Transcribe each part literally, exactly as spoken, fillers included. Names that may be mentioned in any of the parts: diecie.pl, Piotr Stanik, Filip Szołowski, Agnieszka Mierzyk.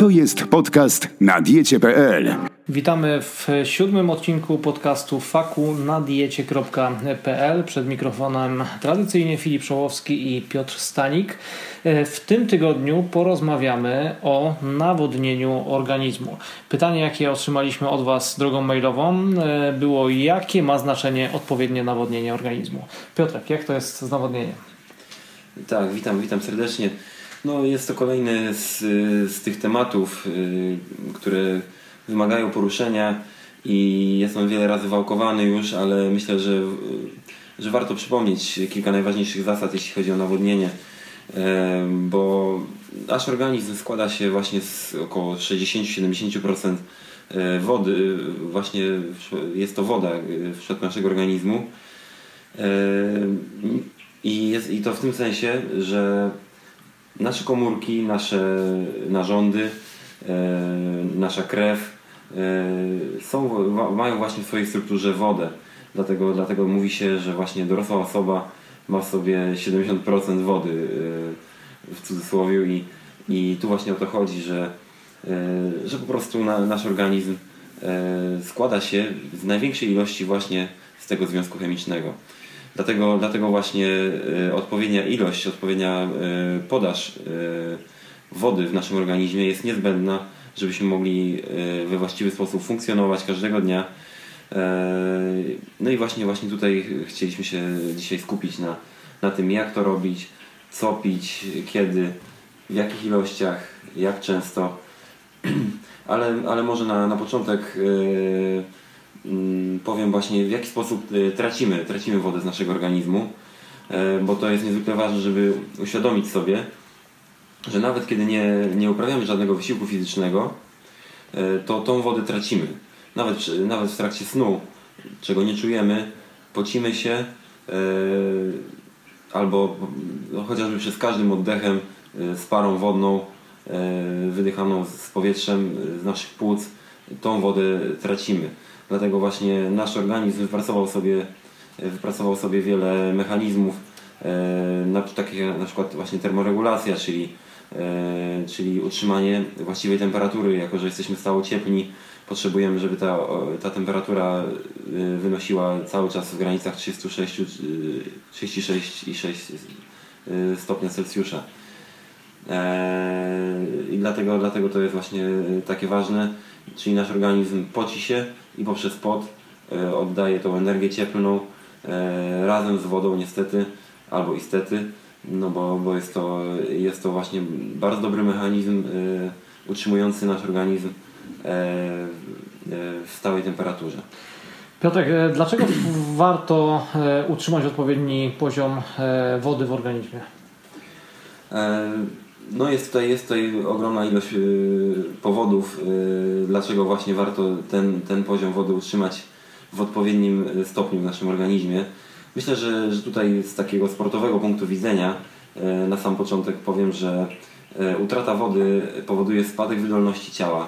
To jest podcast na diecie kropka pe el. Witamy w siódmym odcinku podcastu Faku na diecie kropka pe el. Przed mikrofonem tradycyjnie Filip Szołowski i Piotr Stanik. W tym tygodniu porozmawiamy o nawodnieniu organizmu. Pytanie, jakie otrzymaliśmy od Was drogą mailową, było: jakie ma znaczenie odpowiednie nawodnienie organizmu? Piotrek, jak to jest z nawodnieniem? Tak, witam, witam serdecznie. No, jest to kolejny z, z tych tematów, yy, które wymagają poruszenia i jest on wiele razy wałkowany już, ale myślę, że, yy, że warto przypomnieć kilka najważniejszych zasad, jeśli chodzi o nawodnienie, yy, bo nasz organizm składa się właśnie z około sześćdziesiąt do siedemdziesięciu procent wody, yy, właśnie jest to woda w przypadku naszego organizmu yy, i, jest, i to w tym sensie, że nasze komórki, nasze narządy, e, nasza krew e, są, wa, mają właśnie w swojej strukturze wodę. Dlatego, dlatego mówi się, że właśnie dorosła osoba ma w sobie siedemdziesiąt procent wody, e, w cudzysłowie. I, i tu właśnie o to chodzi, że, e, że po prostu na, nasz organizm e, składa się z największej ilości właśnie z tego związku chemicznego. Dlatego, dlatego właśnie y, odpowiednia ilość, odpowiednia y, podaż y, wody w naszym organizmie jest niezbędna, żebyśmy mogli y, we właściwy sposób funkcjonować każdego dnia. Y, no i właśnie, właśnie tutaj chcieliśmy się dzisiaj skupić na, na tym, jak to robić, co pić, kiedy, w jakich ilościach, jak często. Ale, ale może na, na początek y, powiem właśnie, w jaki sposób tracimy, tracimy wodę z naszego organizmu, bo to jest niezwykle ważne, żeby uświadomić sobie, że nawet kiedy nie, nie uprawiamy żadnego wysiłku fizycznego, to tą wodę tracimy. Nawet, nawet w trakcie snu, czego nie czujemy, pocimy się albo chociażby przez każdym oddechem z parą wodną wydychaną z powietrzem z naszych płuc, tą wodę tracimy. Dlatego właśnie nasz organizm wypracował sobie, wypracował sobie wiele mechanizmów, e, takich jak na przykład właśnie termoregulacja, czyli, e, czyli utrzymanie właściwej temperatury. Jako że jesteśmy stało ciepni, potrzebujemy, żeby ta, ta temperatura wynosiła cały czas w granicach trzydzieści sześć i sześć dziesiątych stopnia Celsjusza. E, I dlatego, dlatego to jest właśnie takie ważne. Czyli nasz organizm poci się i poprzez pot e, oddaje tą energię cieplną e, razem z wodą, niestety, albo istety, no bo, bo jest, to, jest to właśnie bardzo dobry mechanizm e, utrzymujący nasz organizm e, e, w stałej temperaturze. Piotrek, dlaczego warto e, utrzymać odpowiedni poziom e, wody w organizmie? E, No jest tutaj, jest tutaj ogromna ilość powodów, dlaczego właśnie warto ten, ten poziom wody utrzymać w odpowiednim stopniu w naszym organizmie. Myślę, że, że tutaj z takiego sportowego punktu widzenia na sam początek powiem, że utrata wody powoduje spadek wydolności ciała,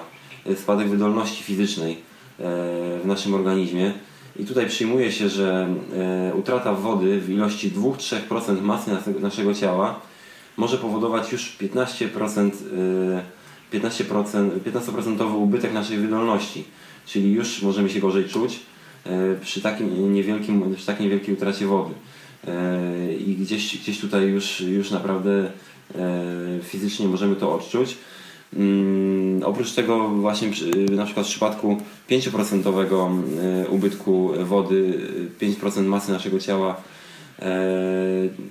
spadek wydolności fizycznej w naszym organizmie. I tutaj przyjmuje się, że utrata wody w ilości dwa do trzech procent masy naszego ciała może powodować już piętnaście procent, piętnaście procent, piętnaście procent ubytek naszej wydolności, czyli już możemy się gorzej czuć przy takim niewielkim, przy takiej niewielkiej utracie wody. I gdzieś, gdzieś tutaj już, już naprawdę fizycznie możemy to odczuć. Oprócz tego właśnie na przykład w przypadku pięć procent ubytku wody, pięć procent masy naszego ciała,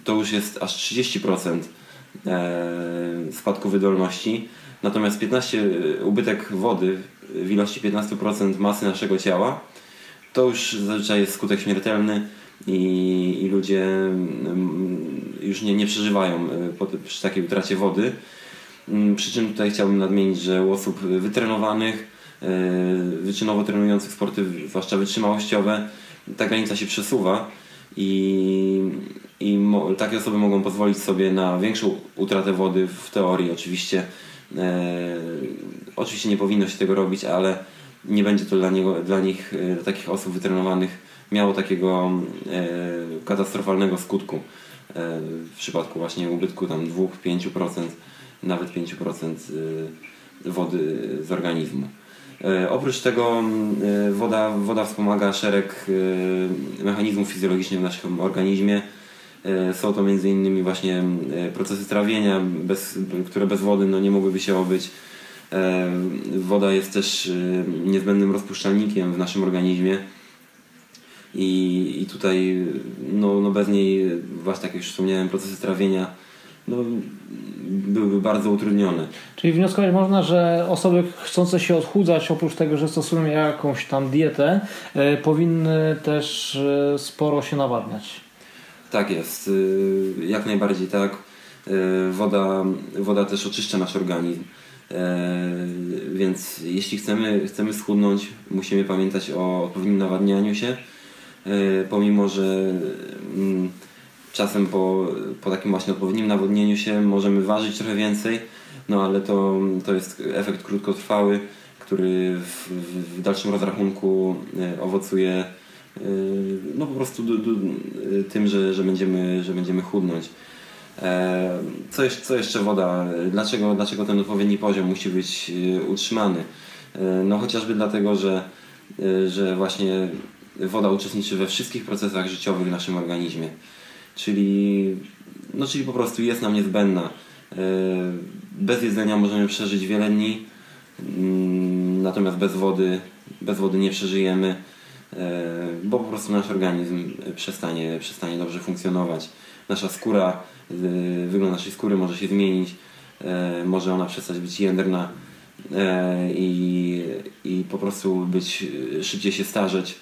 to już jest aż trzydzieści procent spadku wydolności, natomiast piętnaście ubytek wody w ilości piętnaście procent masy naszego ciała to już zazwyczaj jest skutek śmiertelny i, i ludzie już nie, nie przeżywają przy takiej utracie wody. Przy czym tutaj chciałbym nadmienić, że u osób wytrenowanych, wyczynowo trenujących sporty, zwłaszcza wytrzymałościowe, ta granica się przesuwa i, i mo, takie osoby mogą pozwolić sobie na większą utratę wody w teorii. Oczywiście e, oczywiście nie powinno się tego robić, ale nie będzie to dla, niego, dla nich, dla takich osób wytrenowanych, miało takiego e, katastrofalnego skutku e, w przypadku właśnie ubytku tam dwa do pięciu procent, nawet pięć procent wody z organizmu. Oprócz tego woda, woda wspomaga szereg mechanizmów fizjologicznych w naszym organizmie. Są to między innymi właśnie procesy trawienia, bez, które bez wody no, nie mogłyby się obyć. Woda jest też niezbędnym rozpuszczalnikiem w naszym organizmie i, i tutaj no, no bez niej, właśnie tak jak już wspomniałem, procesy trawienia no, byłyby bardzo utrudnione. Czyli wnioskować można, że osoby chcące się odchudzać, oprócz tego, że stosują jakąś tam dietę, y, powinny też y, sporo się nawadniać. Tak jest, y, jak najbardziej tak. Y, woda, woda też oczyszcza nasz organizm. Yy, więc jeśli chcemy, chcemy schudnąć, musimy pamiętać o odpowiednim nawadnianiu się, yy, pomimo że yy, czasem po, po takim właśnie odpowiednim nawodnieniu się możemy ważyć trochę więcej, no ale to, to jest efekt krótkotrwały, który w, w, w dalszym rozrachunku yy, owocuje yy, no po prostu do, do, tym, że, że, będziemy, że będziemy chudnąć. Co jeszcze, co jeszcze woda? Dlaczego, dlaczego ten odpowiedni poziom musi być utrzymany? No chociażby dlatego, że, że właśnie woda uczestniczy we wszystkich procesach życiowych w naszym organizmie. Czyli, no czyli po prostu jest nam niezbędna. Bez jedzenia możemy przeżyć wiele dni, natomiast bez wody, bez wody nie przeżyjemy, bo po prostu nasz organizm przestanie, przestanie dobrze funkcjonować. Nasza skóra, wygląd naszej skóry może się zmienić, może ona przestać być jędrna i, i po prostu być, szybciej się starzeć.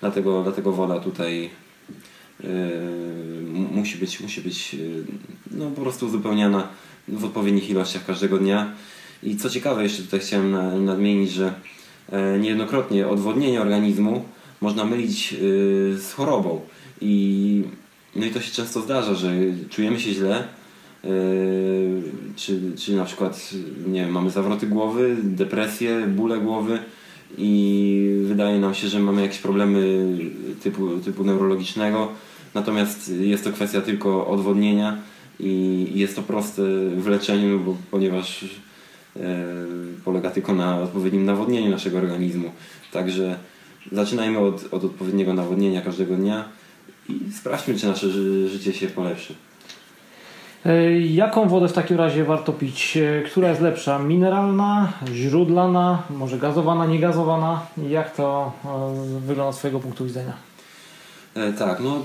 Dlatego, dlatego woda tutaj musi być, musi być no, po prostu uzupełniana w odpowiednich ilościach każdego dnia. I co ciekawe, jeszcze tutaj chciałem nadmienić, że niejednokrotnie odwodnienie organizmu można mylić z chorobą. I No i to się często zdarza, że czujemy się źle, yy, czy, czy na przykład nie wiem, mamy zawroty głowy, depresję, bóle głowy i wydaje nam się, że mamy jakieś problemy typu, typu neurologicznego, natomiast jest to kwestia tylko odwodnienia i jest to proste w leczeniu, bo, ponieważ yy, polega tylko na odpowiednim nawodnieniu naszego organizmu. Także zaczynajmy od, od odpowiedniego nawodnienia każdego dnia. I sprawdźmy, czy nasze życie się polepszy. Jaką wodę w takim razie warto pić? Która jest lepsza? Mineralna, źródlana, może gazowana, niegazowana? Jak to wygląda z Twojego punktu widzenia? Tak, no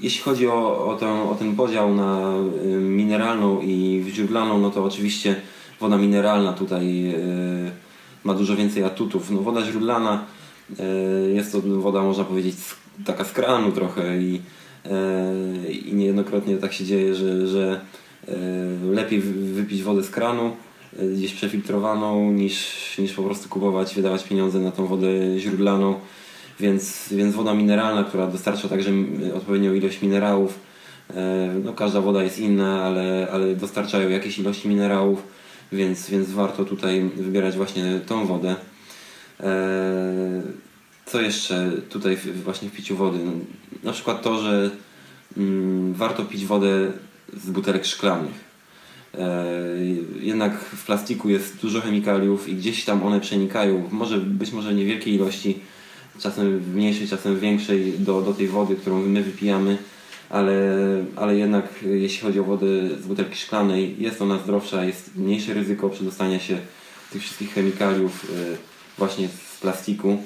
jeśli chodzi o, o, ten, o ten podział na mineralną i źródlaną, no to oczywiście woda mineralna tutaj ma dużo więcej atutów. No, woda źródlana jest to woda, można powiedzieć, taka z kranu trochę i, e, i niejednokrotnie tak się dzieje, że, że e, lepiej wypić wodę z kranu, e, gdzieś przefiltrowaną, niż, niż po prostu kupować, wydawać pieniądze na tą wodę źródlaną, więc, więc woda mineralna, która dostarcza także odpowiednią ilość minerałów, e, no każda woda jest inna, ale, ale dostarczają jakieś ilości minerałów, więc, więc warto tutaj wybierać właśnie tą wodę. E, Co jeszcze tutaj właśnie w piciu wody? No, na przykład to, że mm, warto pić wodę z butelek szklanych. E, jednak w plastiku jest dużo chemikaliów i gdzieś tam one przenikają, może, być może niewielkiej ilości, czasem w mniejszej, czasem w większej, do, do tej wody, którą my wypijamy, ale, ale jednak jeśli chodzi o wodę z butelki szklanej, jest ona zdrowsza, jest mniejsze ryzyko przedostania się tych wszystkich chemikaliów e, właśnie z plastiku.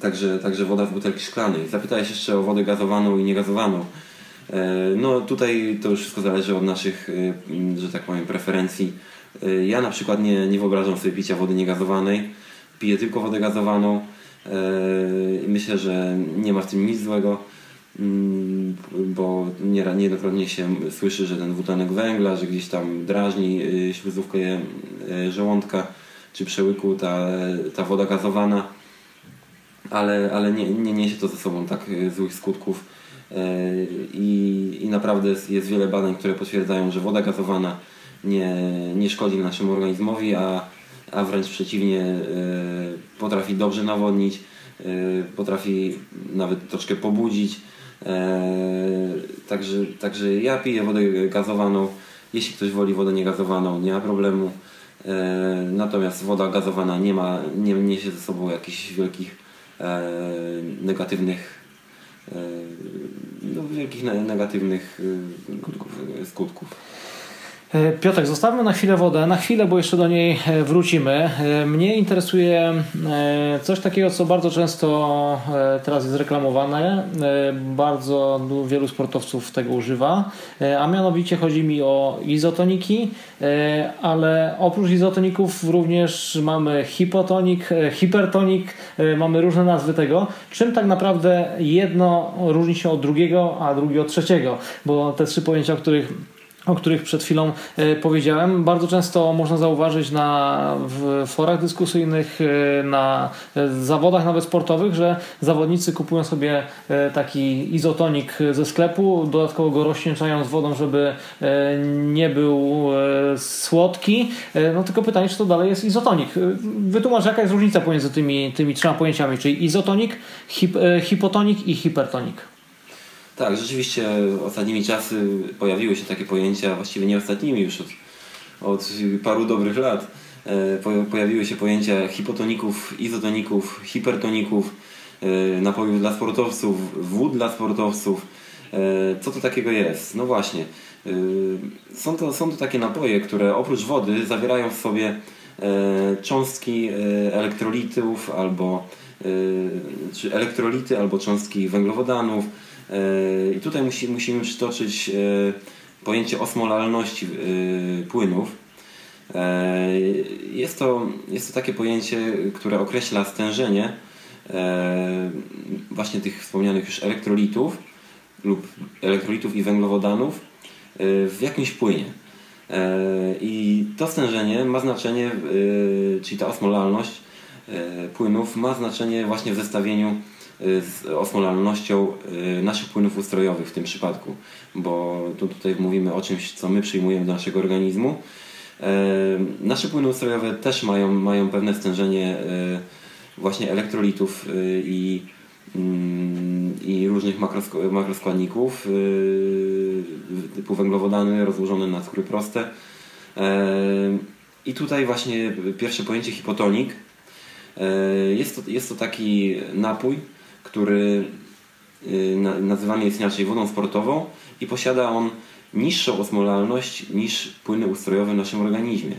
Także, także woda z butelki szklanej. Zapytałeś jeszcze o wodę gazowaną i niegazowaną. No tutaj to już wszystko zależy od naszych, że tak powiem, preferencji. Ja na przykład nie, nie wyobrażam sobie picia wody niegazowanej. Piję tylko wodę gazowaną. Myślę, że nie ma w tym nic złego, bo niejednokrotnie się słyszy, że ten dwutlenek węgla, że gdzieś tam drażni śluzówkę żołądka czy przełyku ta, ta woda gazowana. Ale, ale nie, nie niesie to ze sobą tak złych skutków i, i naprawdę jest wiele badań, które potwierdzają, że woda gazowana nie, nie szkodzi naszemu organizmowi, a, a wręcz przeciwnie, potrafi dobrze nawodnić, potrafi nawet troszkę pobudzić. Także, także ja piję wodę gazowaną, jeśli ktoś woli wodę niegazowaną, nie ma problemu. Natomiast woda gazowana nie ma, nie niesie ze sobą jakichś wielkich e, negatywnych e, no, wielkich negatywnych e, skutków. Piotrek, zostawmy na chwilę wodę, na chwilę, bo jeszcze do niej wrócimy. Mnie interesuje coś takiego, co bardzo często teraz jest reklamowane, bardzo wielu sportowców tego używa, a mianowicie chodzi mi o izotoniki, ale oprócz izotoników również mamy hipotonik, hipertonik, mamy różne nazwy tego. Czym tak naprawdę jedno różni się od drugiego, a drugie od trzeciego, bo te trzy pojęcia, o których o których przed chwilą powiedziałem. Bardzo często można zauważyć na w forach dyskusyjnych, na zawodach nawet sportowych, że zawodnicy kupują sobie taki izotonik ze sklepu, dodatkowo go rozcieńczają z wodą, żeby nie był słodki. No tylko pytanie, czy to dalej jest izotonik. Wytłumacz, jaka jest różnica pomiędzy tymi, tymi trzema pojęciami, czyli izotonik, hip, hipotonik i hipertonik. Tak, rzeczywiście ostatnimi czasy pojawiły się takie pojęcia, właściwie nie ostatnimi już od, od paru dobrych lat, e, pojawiły się pojęcia hipotoników, izotoników, hipertoników, e, napojów dla sportowców, wód dla sportowców. E, co to takiego jest? No właśnie, e, są, to, są to takie napoje, które oprócz wody zawierają w sobie e, cząstki e, elektrolitów albo, e, czy elektrolity albo cząstki węglowodanów. I tutaj musi, musimy przytoczyć pojęcie osmolalności płynów. Jest to, jest to takie pojęcie, które określa stężenie właśnie tych wspomnianych już elektrolitów lub elektrolitów i węglowodanów w jakimś płynie. I to stężenie ma znaczenie, czyli ta osmolalność płynów ma znaczenie właśnie w zestawieniu z osmolalnością naszych płynów ustrojowych w tym przypadku, bo tu tutaj mówimy o czymś, co my przyjmujemy do naszego organizmu. Nasze płyny ustrojowe też mają, mają pewne stężenie właśnie elektrolitów i, i różnych makroskładników typu węglowodany rozłożone na skóry proste. I tutaj właśnie pierwsze pojęcie hipotonik. Jest to, jest to taki napój, który nazywany jest inaczej wodą sportową i posiada on niższą osmolalność niż płyny ustrojowe w naszym organizmie.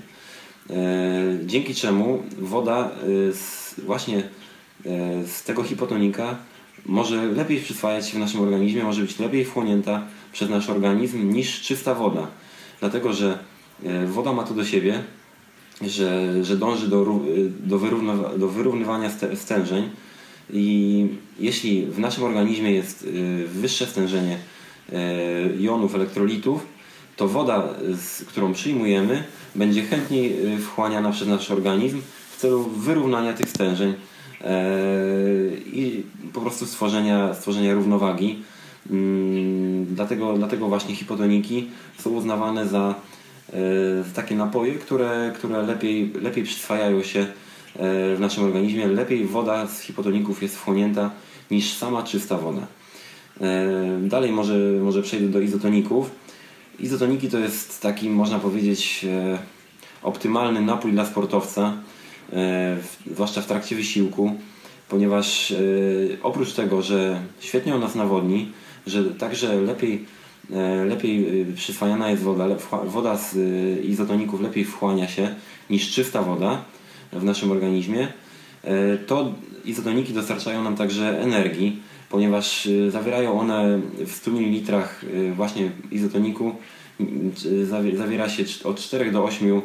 Dzięki czemu woda z, właśnie z tego hipotonika może lepiej przyswajać się w naszym organizmie, może być lepiej wchłonięta przez nasz organizm niż czysta woda. Dlatego, że woda ma to do siebie, Że, że dąży do, do, wyrównywa, do wyrównywania stężeń i jeśli w naszym organizmie jest wyższe stężenie jonów, elektrolitów, to woda, z którą przyjmujemy, będzie chętniej wchłaniana przez nasz organizm w celu wyrównania tych stężeń i po prostu stworzenia, stworzenia równowagi. Dlatego, dlatego właśnie hipotoniki są uznawane za takie napoje, które, które lepiej, lepiej przyswajają się w naszym organizmie. Lepiej woda z hipotoników jest wchłonięta niż sama czysta woda. Dalej może, może przejdę do izotoników. Izotoniki to jest taki, można powiedzieć, optymalny napój dla sportowca, zwłaszcza w trakcie wysiłku, ponieważ oprócz tego, że świetnie on nas nawodni, że także lepiej lepiej przyswajana jest woda, woda z izotoników lepiej wchłania się niż czysta woda w naszym organizmie, to izotoniki dostarczają nam także energii, ponieważ zawierają one w stu mililitrach właśnie izotoniku, zawiera się od czterech do ośmiu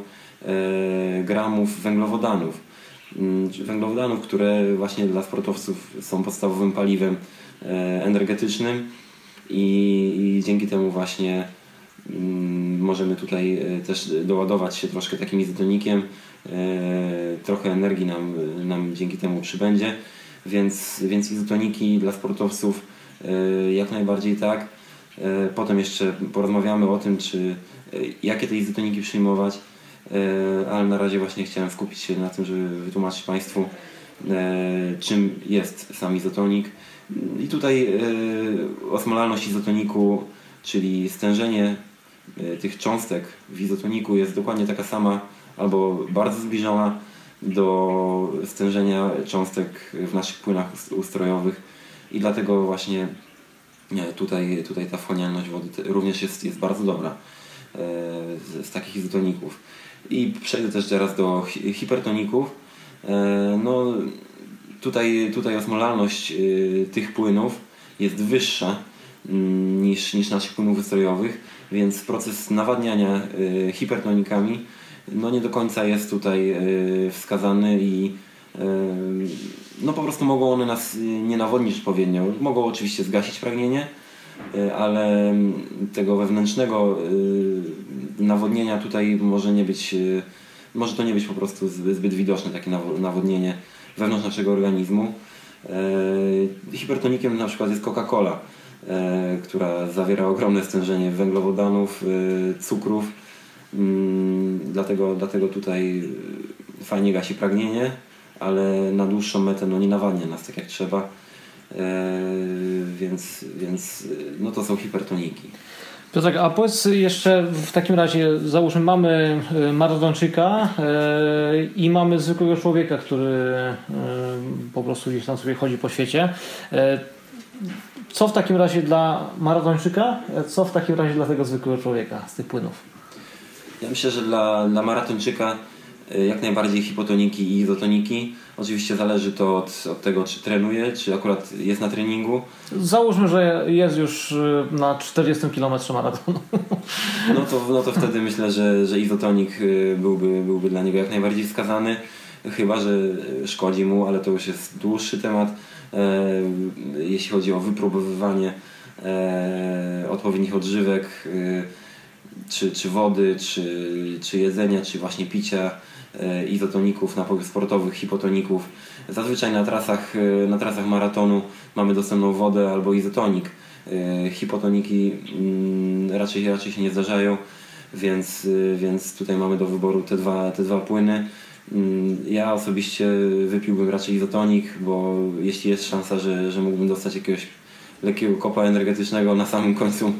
gramów węglowodanów, węglowodanów, które właśnie dla sportowców są podstawowym paliwem energetycznym. I, I dzięki temu właśnie mm, możemy tutaj też doładować się troszkę takim izotonikiem. E, trochę energii nam, nam dzięki temu przybędzie. Więc, więc izotoniki dla sportowców e, jak najbardziej tak. E, potem jeszcze porozmawiamy o tym, czy e, jakie te izotoniki przyjmować. E, ale na razie właśnie chciałem skupić się na tym, żeby wytłumaczyć Państwu, e, czym jest sam izotonik. I tutaj osmolalność izotoniku, czyli stężenie tych cząstek w izotoniku jest dokładnie taka sama albo bardzo zbliżona do stężenia cząstek w naszych płynach ustrojowych i dlatego właśnie tutaj, tutaj ta wchłanialność wody również jest, jest bardzo dobra z, z takich izotoników. I przejdę też teraz do hipertoników. No, tutaj, tutaj osmolalność tych płynów jest wyższa niż, niż naszych płynów ustrojowych, więc proces nawadniania hipertonikami no nie do końca jest tutaj wskazany i no po prostu mogą one nas nie nawodnić odpowiednio. Mogą oczywiście zgasić pragnienie, ale tego wewnętrznego nawodnienia tutaj może nie być, może to nie być po prostu zbyt widoczne, takie nawodnienie wewnątrz naszego organizmu. Hipertonikiem na przykład jest Coca-Cola, która zawiera ogromne stężenie węglowodanów, cukrów, dlatego, dlatego tutaj fajnie gasi pragnienie, ale na dłuższą metę no, nie nawadnia nas tak jak trzeba, więc, więc no, to są hipertoniki. Piotrek, a powiedz jeszcze w takim razie, załóżmy mamy maratończyka i mamy zwykłego człowieka, który po prostu gdzieś tam sobie chodzi po świecie. Co w takim razie dla maratończyka, co w takim razie dla tego zwykłego człowieka z tych płynów? Ja myślę, że dla, dla maratończyka jak najbardziej hipotoniki i izotoniki. Oczywiście zależy to od, od tego, czy trenuje, czy akurat jest na treningu. Załóżmy, że jest już na czterdziestym kilometrze maratonu. No to, no to wtedy myślę, że, że izotonik byłby, byłby dla niego jak najbardziej wskazany. Chyba że szkodzi mu, ale to już jest dłuższy temat. Jeśli chodzi o wypróbowywanie odpowiednich odżywek, czy, czy wody, czy, czy jedzenia, czy właśnie picia, izotoników, napojów sportowych, hipotoników. Zazwyczaj na trasach, na trasach maratonu mamy dostępną wodę albo izotonik. Hipotoniki raczej, raczej się nie zdarzają, więc, więc tutaj mamy do wyboru te dwa, te dwa płyny. Ja osobiście wypiłbym raczej izotonik, bo jeśli jest szansa, że, że mógłbym dostać jakiegoś lekkiego kopa energetycznego na samym końcu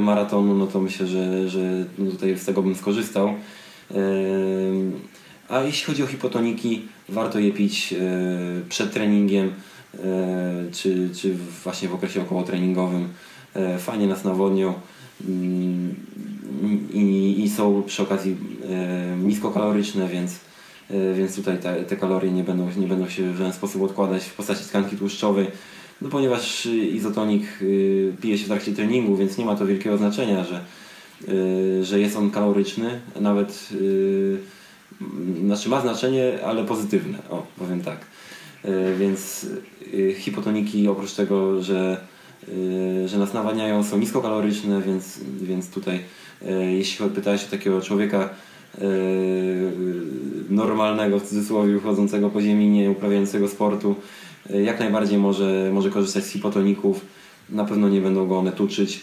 maratonu, no to myślę, że, że tutaj z tego bym skorzystał. A jeśli chodzi o hipotoniki, warto je pić przed treningiem czy, czy właśnie w okresie okołotreningowym. Fajnie nas nawodnią i, i są przy okazji niskokaloryczne, więc, więc tutaj te, te kalorie nie będą, nie będą się w żaden sposób odkładać w postaci tkanki tłuszczowej. No ponieważ izotonik pije się w trakcie treningu, więc nie ma to wielkiego znaczenia, że, że jest on kaloryczny, nawet znaczy ma znaczenie, ale pozytywne, o, powiem tak. Więc hipotoniki oprócz tego, że, że nas nawadniają, są niskokaloryczne, więc, więc tutaj jeśli pytałeś o takiego człowieka normalnego, w cudzysłowie, chodzącego po ziemi, nie uprawiającego sportu, jak najbardziej może, może korzystać z hipotoników. Na pewno nie będą go one tuczyć,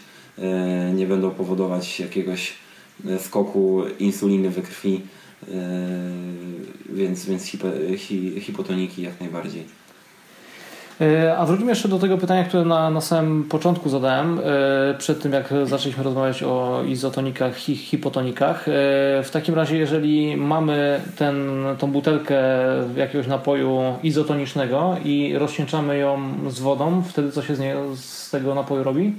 nie będą powodować jakiegoś skoku insuliny we krwi, więc, więc hipo, hi, hipotoniki jak najbardziej. A wróćmy jeszcze do tego pytania, które na, na samym początku zadałem, przed tym jak zaczęliśmy rozmawiać o izotonikach i hipotonikach. W takim razie, jeżeli mamy ten, tą butelkę jakiegoś napoju izotonicznego i rozcieńczamy ją z wodą, wtedy co się z, nie, z tego napoju robi?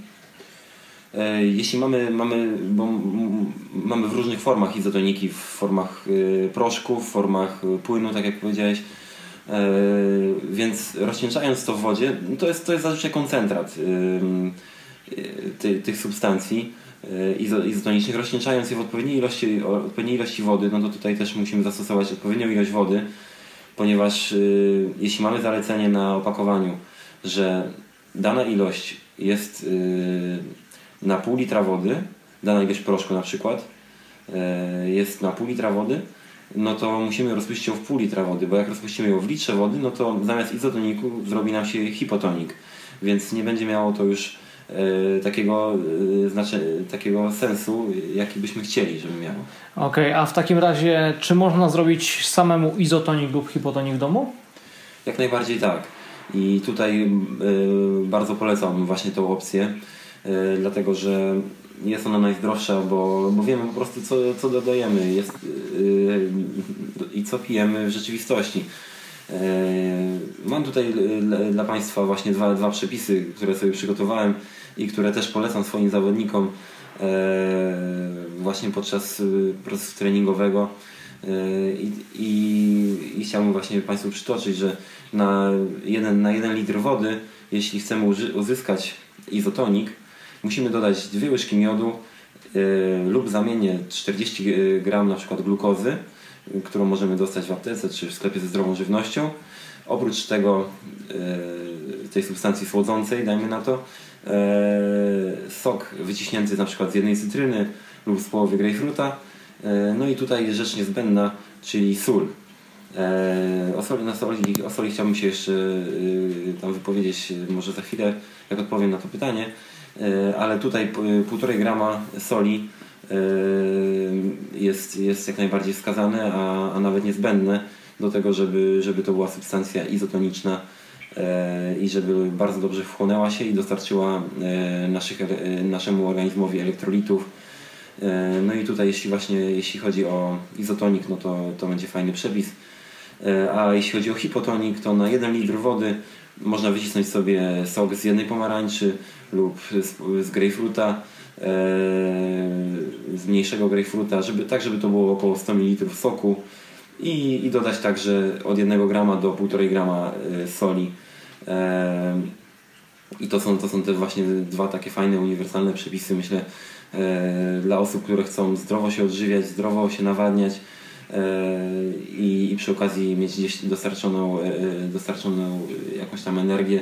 Jeśli mamy, mamy, bo mamy w różnych formach izotoniki, w formach proszków, w formach płynu, tak jak powiedziałeś, więc rozcieńczając to w wodzie, to jest, to jest zazwyczaj koncentrat tych, tych substancji izotonicznych. Rozcieńczając je w odpowiedniej ilości, odpowiedniej ilości wody, no to tutaj też musimy zastosować odpowiednią ilość wody, ponieważ jeśli mamy zalecenie na opakowaniu, że dana ilość jest na pół litra wody, dana ilość proszku na przykład jest na pół litra wody, no to musimy rozpuścić ją w pół litra wody, bo jak rozpuścimy ją w litrze wody, no to zamiast izotoniku zrobi nam się hipotonik, więc nie będzie miało to już e, takiego, e, znaczy, takiego sensu, jaki byśmy chcieli, żeby miało. Okej, okay, a w takim razie czy można zrobić samemu izotonik lub hipotonik w domu? Jak najbardziej tak. I tutaj e, bardzo polecam właśnie tą opcję, e, dlatego że jest ona najzdrowsza, bo, bo wiemy po prostu co, co dodajemy jest, yy, i co pijemy w rzeczywistości. Mam tutaj dla Państwa właśnie dwa, dwa przepisy, które sobie przygotowałem i które też polecam swoim zawodnikom właśnie podczas procesu treningowego i, i, i chciałbym właśnie Państwu przytoczyć, że na jeden, na jeden litr wody, jeśli chcemy uzyskać izotonik, musimy dodać dwie łyżki miodu lub zamienię czterdzieści gram na przykład glukozy, którą możemy dostać w aptece czy w sklepie ze zdrową żywnością. Oprócz tego, tej substancji słodzącej, dajmy na to, sok wyciśnięty na przykład z jednej cytryny lub z połowy grejpfruta. No i tutaj rzecz niezbędna, czyli sól. O soli, na soli, o soli chciałbym się jeszcze tam wypowiedzieć może za chwilę, jak odpowiem na to pytanie, ale tutaj półtora grama soli Jest, jest jak najbardziej wskazane, a, a nawet niezbędne do tego, żeby, żeby to była substancja izotoniczna e, i żeby bardzo dobrze wchłonęła się i dostarczyła e, naszych, e, naszemu organizmowi elektrolitów. E, no i tutaj jeśli właśnie jeśli chodzi o izotonik, no to, to będzie fajny przepis. E, a jeśli chodzi o hipotonik, to na jeden litr wody można wycisnąć sobie sok z jednej pomarańczy lub z, z grejpfruta, z mniejszego grejpfruta, żeby, tak żeby to było około sto mililitrów soku i, i dodać także od jednego grama do półtora grama soli. I to są, to są te właśnie dwa takie fajne, uniwersalne przepisy, myślę, dla osób, które chcą zdrowo się odżywiać, zdrowo się nawadniać i, i przy okazji mieć gdzieś dostarczoną, dostarczoną jakąś tam energię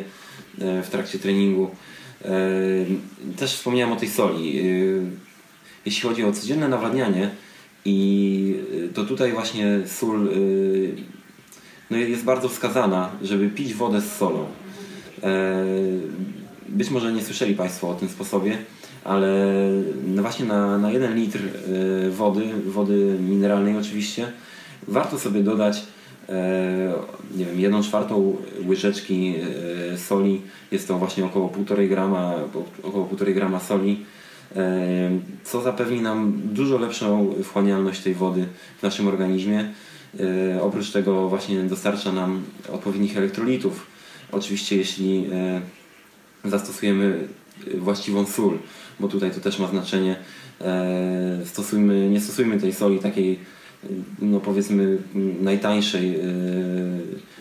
w trakcie treningu. Też wspomniałem o tej soli. Jeśli chodzi o codzienne nawadnianie, i to tutaj właśnie sól no jest bardzo wskazana, żeby pić wodę z solą. Być może nie słyszeli Państwo o tym sposobie, ale właśnie na, na jeden litr wody, wody mineralnej oczywiście, warto sobie dodać nie wiem, jedną czwartą łyżeczki soli, jest to właśnie około półtora grama, około półtora grama soli, co zapewni nam dużo lepszą wchłanialność tej wody w naszym organizmie. Oprócz tego właśnie dostarcza nam odpowiednich elektrolitów, oczywiście jeśli zastosujemy właściwą sól, bo tutaj to też ma znaczenie. Stosujmy, nie stosujmy tej soli takiej, no powiedzmy, najtańszej, yy,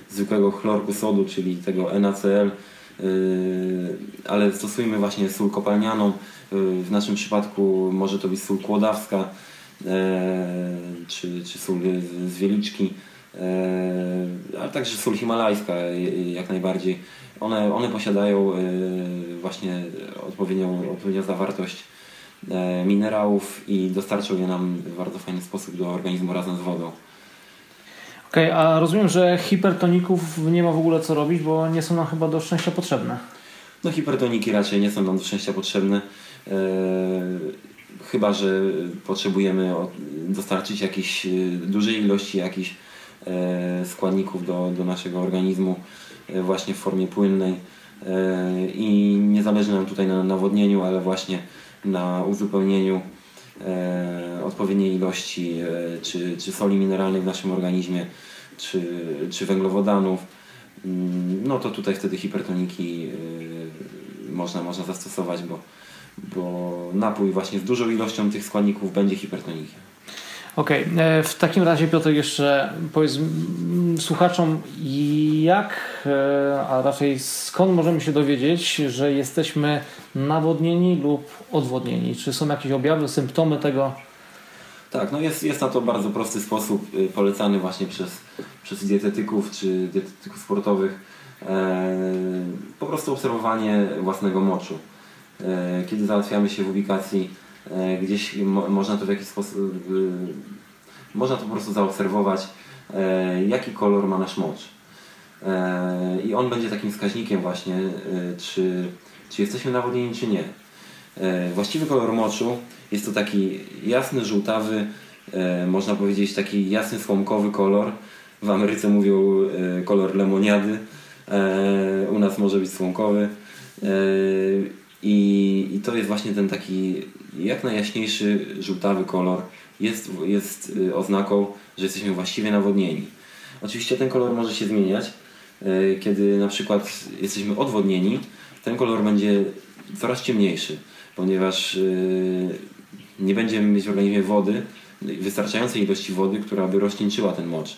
zwykłego chlorku sodu, czyli tego N A C L, yy, ale stosujemy właśnie sól kopalnianą. Yy, w naszym przypadku może to być sól kłodawska, yy, czy, czy sól z, z wieliczki, yy, ale także sól himalajska yy, jak najbardziej. One, one posiadają yy, właśnie odpowiednią, odpowiednią zawartość minerałów i dostarczą je nam w bardzo fajny sposób do organizmu razem z wodą. Okej, okay, a rozumiem, że hipertoników nie ma w ogóle co robić, bo nie są nam chyba do szczęścia potrzebne. No hipertoniki raczej nie są nam do szczęścia potrzebne, e, chyba że potrzebujemy dostarczyć jakiejś dużej ilości jakichś e, składników do, do naszego organizmu e, właśnie w formie płynnej e, i nie zależy nam tutaj na nawodnieniu, ale właśnie na uzupełnieniu e, odpowiedniej ilości e, czy, czy soli mineralnej w naszym organizmie, czy, czy węglowodanów, no to tutaj wtedy hipertoniki e, można, można zastosować, bo, bo napój właśnie z dużą ilością tych składników będzie hipertonikiem. Okej, okay. W takim razie Piotr, jeszcze powiedz słuchaczom, jak, a raczej skąd możemy się dowiedzieć, że jesteśmy nawodnieni lub odwodnieni? Czy są jakieś objawy, symptomy tego? Tak, no jest, jest na to bardzo prosty sposób, polecany właśnie przez, przez dietetyków czy dietetyków sportowych. Po prostu obserwowanie własnego moczu. Kiedy załatwiamy się w ubikacji, gdzieś mo- można to w jakiś sposób yy, można to po prostu zaobserwować, yy, jaki kolor ma nasz mocz, yy, i on będzie takim wskaźnikiem właśnie, yy, czy, czy jesteśmy nawodnieni, czy nie. Yy, właściwy kolor moczu jest to taki jasny, żółtawy, yy, można powiedzieć taki jasny, słomkowy kolor. W Ameryce mówią yy, kolor lemoniady, yy, u nas może być słomkowy. Yy, I, i to jest właśnie ten taki jak najjaśniejszy żółtawy kolor, jest, jest oznaką, że jesteśmy właściwie nawodnieni. Oczywiście ten kolor może się zmieniać. Kiedy na przykład jesteśmy odwodnieni, ten kolor będzie coraz ciemniejszy, ponieważ nie będziemy mieć w organizmie wody, wystarczającej ilości wody, która by rozcieńczyła ten mocz.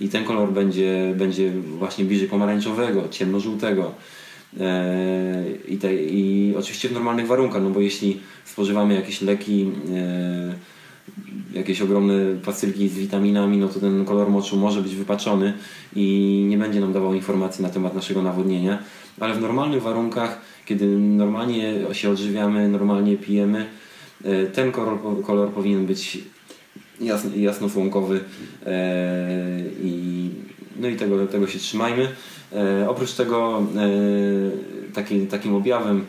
I ten kolor będzie, będzie właśnie bliżej pomarańczowego, ciemnożółtego. I, te, I oczywiście w normalnych warunkach, no bo jeśli spożywamy jakieś leki, jakieś ogromne pastylki z witaminami, no to ten kolor moczu może być wypaczony i nie będzie nam dawał informacji na temat naszego nawodnienia, ale w normalnych warunkach, kiedy normalnie się odżywiamy, normalnie pijemy, ten kolor, kolor powinien być jasny, jasnosłonkowy i, no i tego, tego się trzymajmy. Oprócz tego taki, takim objawem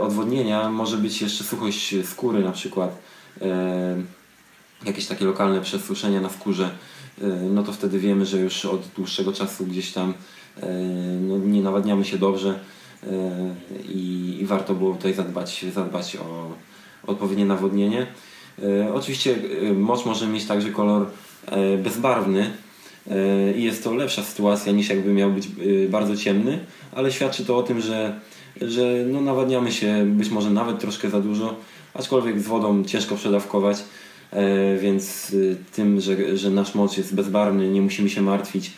odwodnienia może być jeszcze suchość skóry, na przykład jakieś takie lokalne przesuszenia na skórze, no to wtedy wiemy, że już od dłuższego czasu gdzieś tam no, nie nawadniamy się dobrze i, i warto było tutaj zadbać, zadbać o odpowiednie nawodnienie. Oczywiście mocz może mieć także kolor bezbarwny i jest to lepsza sytuacja niż jakby miał być bardzo ciemny, ale świadczy to o tym, że, że no, nawadniamy się być może nawet troszkę za dużo, aczkolwiek z wodą ciężko przedawkować, więc tym, że, że nasz mocz jest bezbarwny, nie musimy się martwić,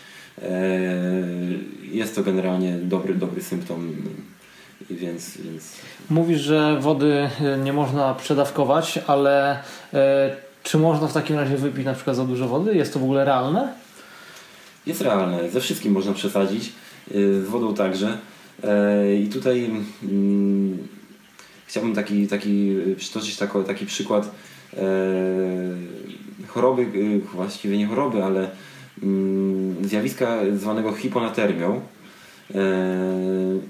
jest to generalnie dobry, dobry symptom. Więc, więc... Mówisz, że wody nie można przedawkować, ale czy można w takim razie wypić na przykład za dużo wody? Jest to w ogóle realne? Jest realne. Ze wszystkim można przesadzić. Z wodą także. I tutaj mm, chciałbym taki, taki, przytoczyć taki, taki przykład e, choroby, właściwie nie choroby, ale mm, zjawiska zwanego hiponatermią.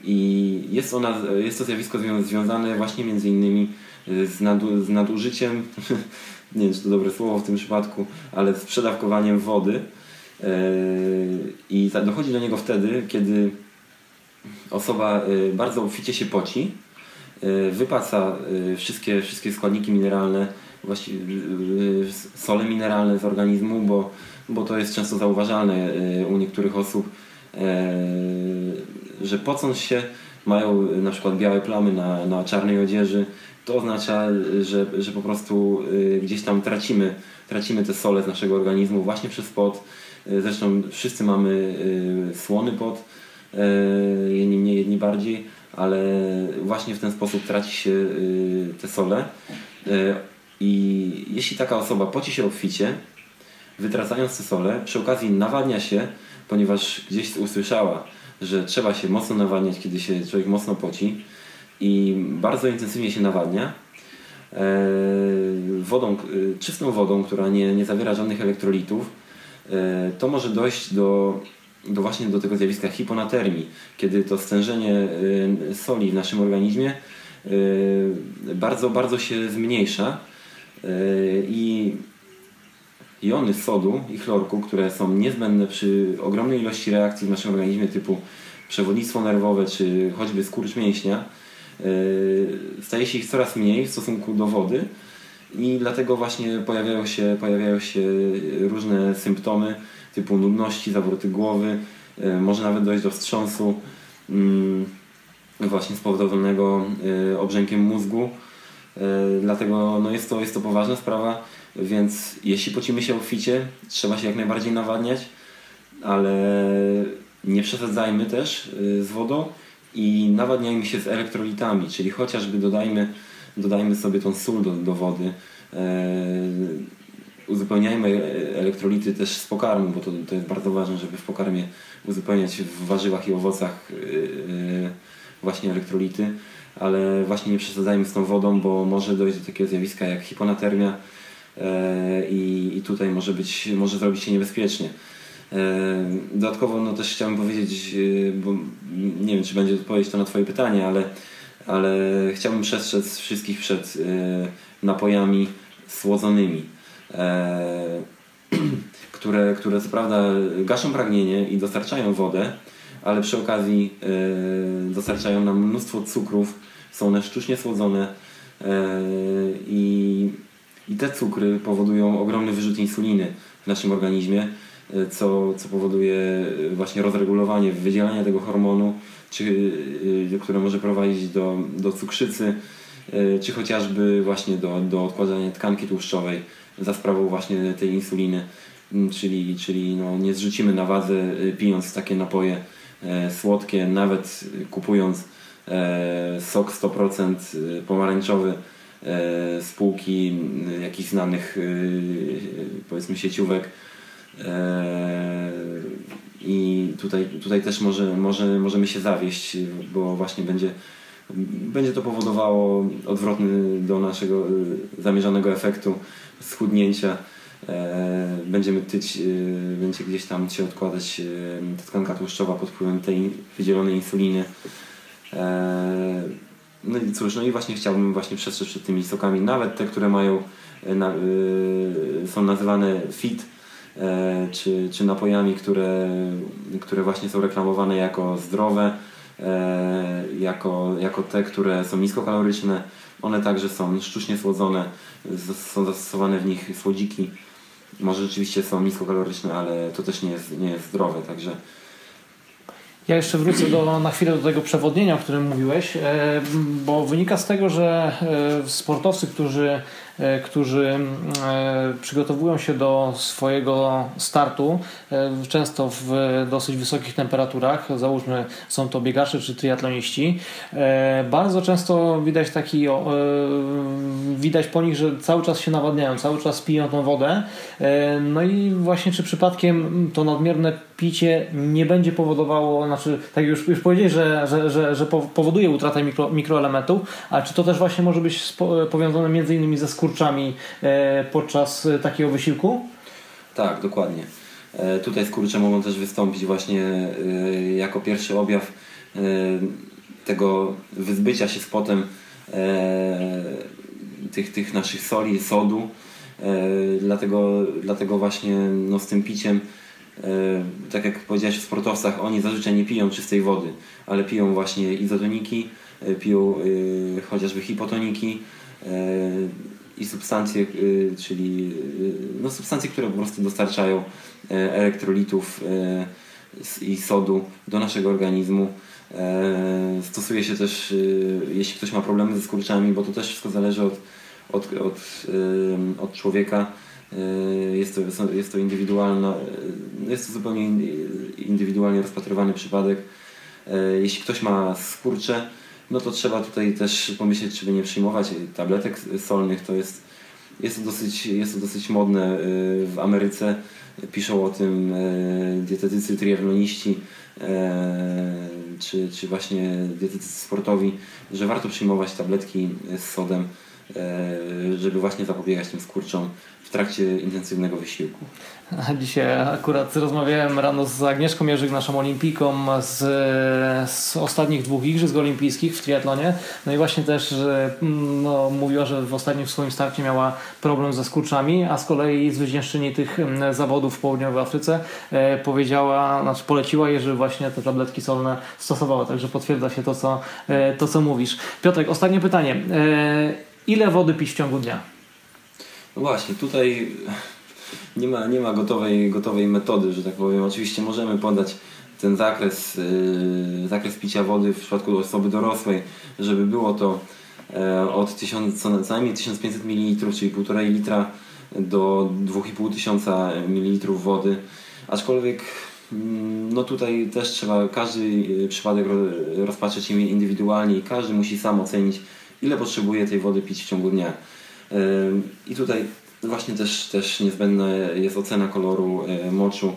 I jest, ona, jest to zjawisko związane właśnie między innymi z, nadu, z nadużyciem, nie wiem czy to dobre słowo w tym przypadku, ale z przedawkowaniem wody i dochodzi do niego wtedy, kiedy osoba bardzo obficie się poci, wypaca wszystkie, wszystkie składniki mineralne, właściwie sole mineralne z organizmu, bo, bo to jest często zauważalne u niektórych osób, że pocąc się mają na przykład białe plamy na, na czarnej odzieży, to oznacza, że, że po prostu gdzieś tam tracimy, tracimy te sole z naszego organizmu właśnie przez pot. Zresztą wszyscy mamy słony pot, jedni mniej, jedni bardziej, ale właśnie w ten sposób traci się te sole i jeśli taka osoba poci się obficie, wytracając te sole, przy okazji nawadnia się, ponieważ gdzieś usłyszała, że trzeba się mocno nawadniać, kiedy się człowiek mocno poci i bardzo intensywnie się nawadnia wodą, czystą wodą, która nie, nie zawiera żadnych elektrolitów, to może dojść do, do właśnie do tego zjawiska hiponatermii, kiedy to stężenie soli w naszym organizmie bardzo, bardzo się zmniejsza i jony sodu i chlorku, które są niezbędne przy ogromnej ilości reakcji w naszym organizmie typu przewodnictwo nerwowe czy choćby skurcz mięśnia, staje się ich coraz mniej w stosunku do wody i dlatego właśnie pojawiają się, pojawiają się różne symptomy typu nudności, zawroty głowy, może nawet dojść do wstrząsu właśnie spowodowanego obrzękiem mózgu. Dlatego no jest to, jest to poważna sprawa. Więc jeśli pocimy się obficie, trzeba się jak najbardziej nawadniać, ale nie przesadzajmy też z wodą i nawadniajmy się z elektrolitami, czyli chociażby dodajmy, dodajmy sobie tą sól do, do wody, uzupełniajmy elektrolity też z pokarmu, bo to, to jest bardzo ważne, żeby w pokarmie uzupełniać w warzywach i owocach właśnie elektrolity, ale właśnie nie przesadzajmy z tą wodą, bo może dojść do takiego zjawiska jak hiponatermia, I, i tutaj może być, może zrobić się niebezpiecznie. Dodatkowo no też chciałbym powiedzieć, bo nie wiem czy będzie odpowiedź to na Twoje pytanie, ale, ale chciałbym przestrzec wszystkich przed napojami słodzonymi, które, które co prawda gaszą pragnienie i dostarczają wodę, ale przy okazji yy, dostarczają nam mnóstwo cukrów, są one sztucznie słodzone yy, i, i te cukry powodują ogromny wyrzut insuliny w naszym organizmie, yy, co, co powoduje właśnie rozregulowanie wydzielania tego hormonu, czy, yy, które może prowadzić do, do cukrzycy, yy, czy chociażby właśnie do, do odkładania tkanki tłuszczowej za sprawą właśnie tej insuliny. Czyli, czyli no nie zrzucimy na wadze pijąc takie napoje e, słodkie, nawet kupując e, sok sto procent pomarańczowy e, z półki e, jakichś znanych e, powiedzmy sieciówek. E, I tutaj, tutaj też może, może, możemy się zawieść, bo właśnie będzie, będzie to powodowało odwrotny do naszego zamierzonego efektu schudnięcia. Będziemy tyć, będzie gdzieś tam się odkładać ta tkanka tłuszczowa pod wpływem tej wydzielonej insuliny. No i cóż, no i właśnie chciałbym właśnie przestrzec przed tymi sokami, nawet te, które mają są nazywane fit, czy, czy napojami, które, które właśnie są reklamowane jako zdrowe, jako, jako te, które są niskokaloryczne. One także są sztucznie słodzone, są zastosowane w nich słodziki. Może rzeczywiście są niskokaloryczne, ale to też nie jest, nie jest zdrowe, także... Ja jeszcze wrócę do, na chwilę do tego przewodnienia, o którym mówiłeś, bo wynika z tego, że sportowcy, którzy, którzy przygotowują się do swojego startu, często w dosyć wysokich temperaturach, załóżmy są to biegacze czy triatloniści, bardzo często widać taki, widać po nich, że cały czas się nawadniają, cały czas piją tą wodę. No i właśnie czy przypadkiem to nadmierne picie nie będzie powodowało, znaczy tak już, już powiedziałeś, że, że, że, że powoduje utratę mikro, mikroelementów, a czy to też właśnie może być spo, powiązane między innymi ze skurczami e, podczas takiego wysiłku? Tak, dokładnie. E, tutaj skurcze mogą też wystąpić właśnie e, jako pierwszy objaw e, tego wyzbycia się z potem e, tych, tych naszych soli, sodu. E, dlatego, dlatego właśnie no, z tym piciem, tak jak powiedziałeś, w sportowcach oni zazwyczaj nie piją czystej wody, ale piją właśnie izotoniki, piją y, chociażby hipotoniki y, i substancje, y, czyli y, no, substancje, które po prostu dostarczają y, elektrolitów y, i sodu do naszego organizmu. Y, stosuje się też, y, jeśli ktoś ma problemy ze skurczami, bo to też wszystko zależy od, od, od, y, od człowieka. Jest to, jest to indywidualna, jest to zupełnie indywidualnie rozpatrywany przypadek. Jeśli ktoś ma skurcze, no to trzeba tutaj też pomyśleć, żeby nie przyjmować tabletek solnych. To jest, jest, to dosyć, jest to dosyć modne w Ameryce. Piszą o tym dietetycy, triatloniści czy, czy właśnie dietetycy sportowi, że warto przyjmować tabletki z sodem, żeby właśnie zapobiegać tym skurczom w trakcie intensywnego wysiłku. Dzisiaj akurat rozmawiałem rano z Agnieszką Mierzyk, naszą olimpijką z, z ostatnich dwóch igrzysk olimpijskich w triatlonie. No i właśnie też że, no, mówiła, że w ostatnim swoim starcie miała problem ze skurczami, a z kolei zwyciężczyni tych zawodów w południowej Afryce e, powiedziała, znaczy poleciła jej, żeby właśnie te tabletki solne stosowała. Także potwierdza się to, co, e, to, co mówisz. Piotrek, ostatnie pytanie. E, Ile wody pić w ciągu dnia? No właśnie, tutaj nie ma, nie ma gotowej, gotowej metody, że tak powiem. Oczywiście możemy podać ten zakres, yy, zakres picia wody w przypadku osoby dorosłej, żeby było to yy, od tysiąc, co najmniej tysiąc pięćset mililitrów, czyli półtora litra do dwa i pół tysiąca mililitrów wody. Aczkolwiek yy, no tutaj też trzeba każdy przypadek rozpatrzeć indywidualnie i każdy musi sam ocenić, ile potrzebuje tej wody pić w ciągu dnia. I tutaj właśnie też, też niezbędna jest ocena koloru moczu.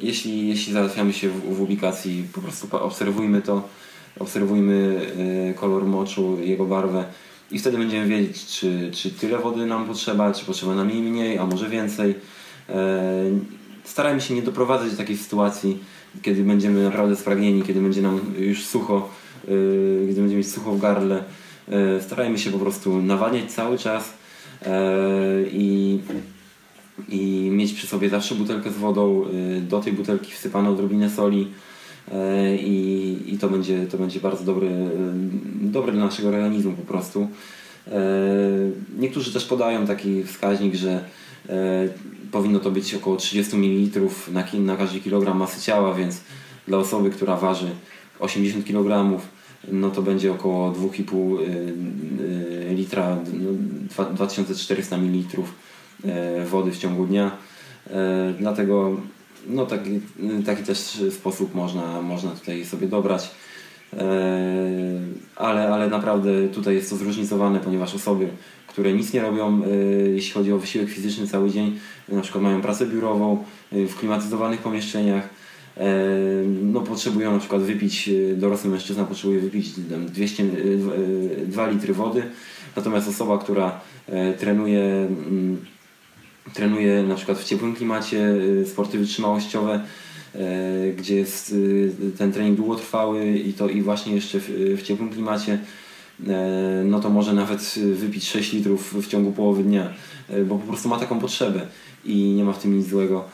Jeśli, jeśli załatwiamy się w ubikacji, po prostu obserwujmy to, obserwujmy kolor moczu, jego barwę i wtedy będziemy wiedzieć, czy, czy tyle wody nam potrzeba, czy potrzeba nam jej mniej, a może więcej. Starajmy się nie doprowadzać do takiej sytuacji, kiedy będziemy naprawdę spragnieni, kiedy będzie nam już sucho, gdy będziemy mieć sucho w gardle. Starajmy się po prostu nawadniać cały czas i, i mieć przy sobie zawsze butelkę z wodą, do tej butelki wsypano odrobinę soli i, i to będzie, to będzie bardzo dobre, dobre dla naszego organizmu po prostu. Niektórzy też podają taki wskaźnik, że powinno to być około trzydzieści mililitrów na, na każdy kilogram masy ciała, więc dla osoby, która waży osiemdziesiąt kilogramów, no to będzie około dwa i pół litra, dwa tysiące czterysta mililitrów wody w ciągu dnia. Dlatego no taki, taki też sposób można, można tutaj sobie dobrać. Ale, ale naprawdę tutaj jest to zróżnicowane, ponieważ osoby, które nic nie robią, jeśli chodzi o wysiłek fizyczny cały dzień, na przykład mają pracę biurową w klimatyzowanych pomieszczeniach, no potrzebują na przykład wypić, dorosły mężczyzna potrzebuje wypić dwa litry wody, natomiast osoba, która trenuje, trenuje na przykład w ciepłym klimacie, sporty wytrzymałościowe, gdzie jest ten trening długotrwały i to i właśnie jeszcze w, w ciepłym klimacie, no to może nawet wypić sześć litrów w ciągu połowy dnia, bo po prostu ma taką potrzebę i nie ma w tym nic złego.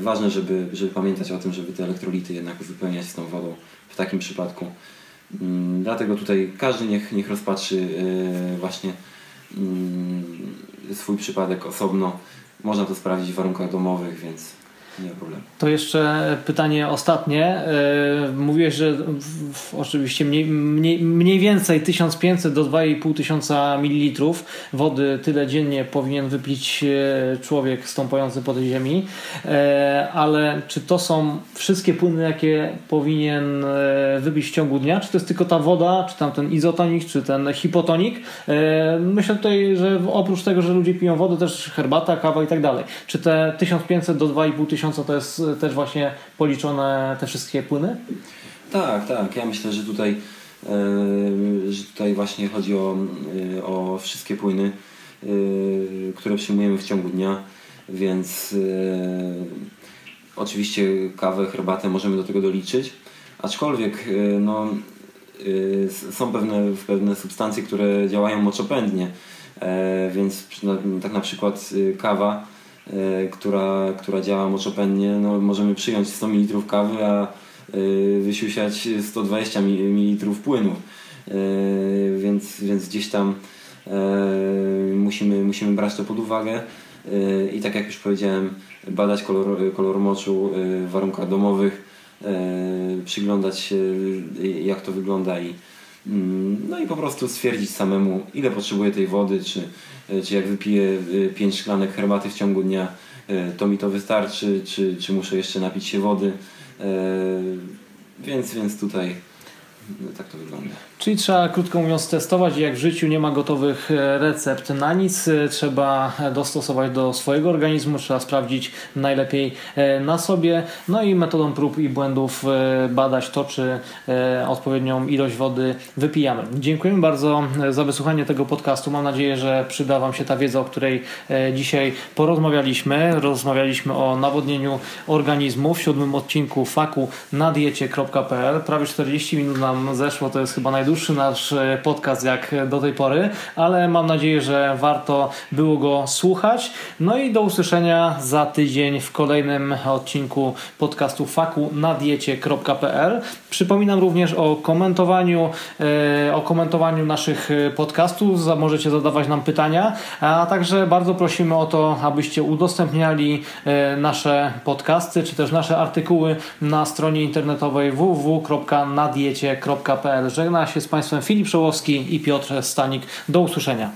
Ważne, żeby, żeby pamiętać o tym, żeby te elektrolity jednak uzupełniać z tą wodą w takim przypadku. Dlatego tutaj każdy niech, niech rozpatrzy właśnie swój przypadek osobno. Można to sprawdzić w warunkach domowych, więc nie ma problemu. To jeszcze pytanie ostatnie. Mówiłeś, że w, w, oczywiście mniej, mniej, mniej więcej tysiąc pięćset do dwa i pół tysiąca mililitrów wody tyle dziennie powinien wypić człowiek stąpający po tej ziemi, ale czy to są wszystkie płyny, jakie powinien wypić w ciągu dnia? Czy to jest tylko ta woda, czy tam ten izotonik, czy ten hipotonik? Myślę tutaj, że oprócz tego, że ludzie piją wodę, też herbata, kawa i tak dalej. Czy te tysiąc pięćset do dwa i pół tysiąca co to jest też właśnie policzone te wszystkie płyny? Tak, tak. Ja myślę, że tutaj, yy, że tutaj właśnie chodzi o, yy, o wszystkie płyny, yy, które przyjmujemy w ciągu dnia, więc yy, oczywiście kawę, herbatę możemy do tego doliczyć, aczkolwiek yy, no, yy, są pewne, pewne substancje, które działają moczopędnie, yy, więc na, tak na przykład yy, kawa, Która, która działa moczopędnie, no, możemy przyjąć sto mililitrów kawy, a y, wysiusiać sto dwadzieścia mililitrów płynu, y, więc, więc gdzieś tam y, musimy, musimy brać to pod uwagę y, i tak jak już powiedziałem, badać kolor, kolor moczu y, w warunkach domowych, y, przyglądać się y, jak to wygląda i no i po prostu stwierdzić samemu, ile potrzebuję tej wody, czy, czy jak wypiję pięć szklanek herbaty w ciągu dnia, to mi to wystarczy, czy, czy muszę jeszcze napić się wody, więc, więc tutaj tak to wygląda. Czyli trzeba, krótko mówiąc, testować, jak w życiu nie ma gotowych recept na nic, trzeba dostosować do swojego organizmu, trzeba sprawdzić najlepiej na sobie, no i metodą prób i błędów badać to, czy odpowiednią ilość wody wypijamy. Dziękujemy bardzo za wysłuchanie tego podcastu. Mam nadzieję, że przyda Wam się ta wiedza, o której dzisiaj porozmawialiśmy. Rozmawialiśmy o nawodnieniu organizmu w siódmym odcinku F A Q na diecie kropka p l. Prawie czterdzieści minut nam zeszło, to jest chyba najdłuższy dłuższy nasz podcast jak do tej pory, ale mam nadzieję, że warto było go słuchać. No i do usłyszenia za tydzień w kolejnym odcinku podcastu F A Q na diecie kropka p l. Przypominam również o komentowaniu, o komentowaniu naszych podcastów. Możecie zadawać nam pytania, a także bardzo prosimy o to, abyście udostępniali nasze podcasty, czy też nasze artykuły na stronie internetowej w w w kropka na diecie kropka p l. Żegna się z Państwem Filip Szołowski i Piotr Stanik. Do usłyszenia.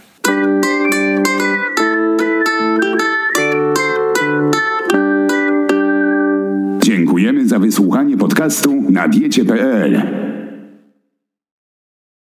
Dziękujemy za wysłuchanie podcastu na diecie kropka p l.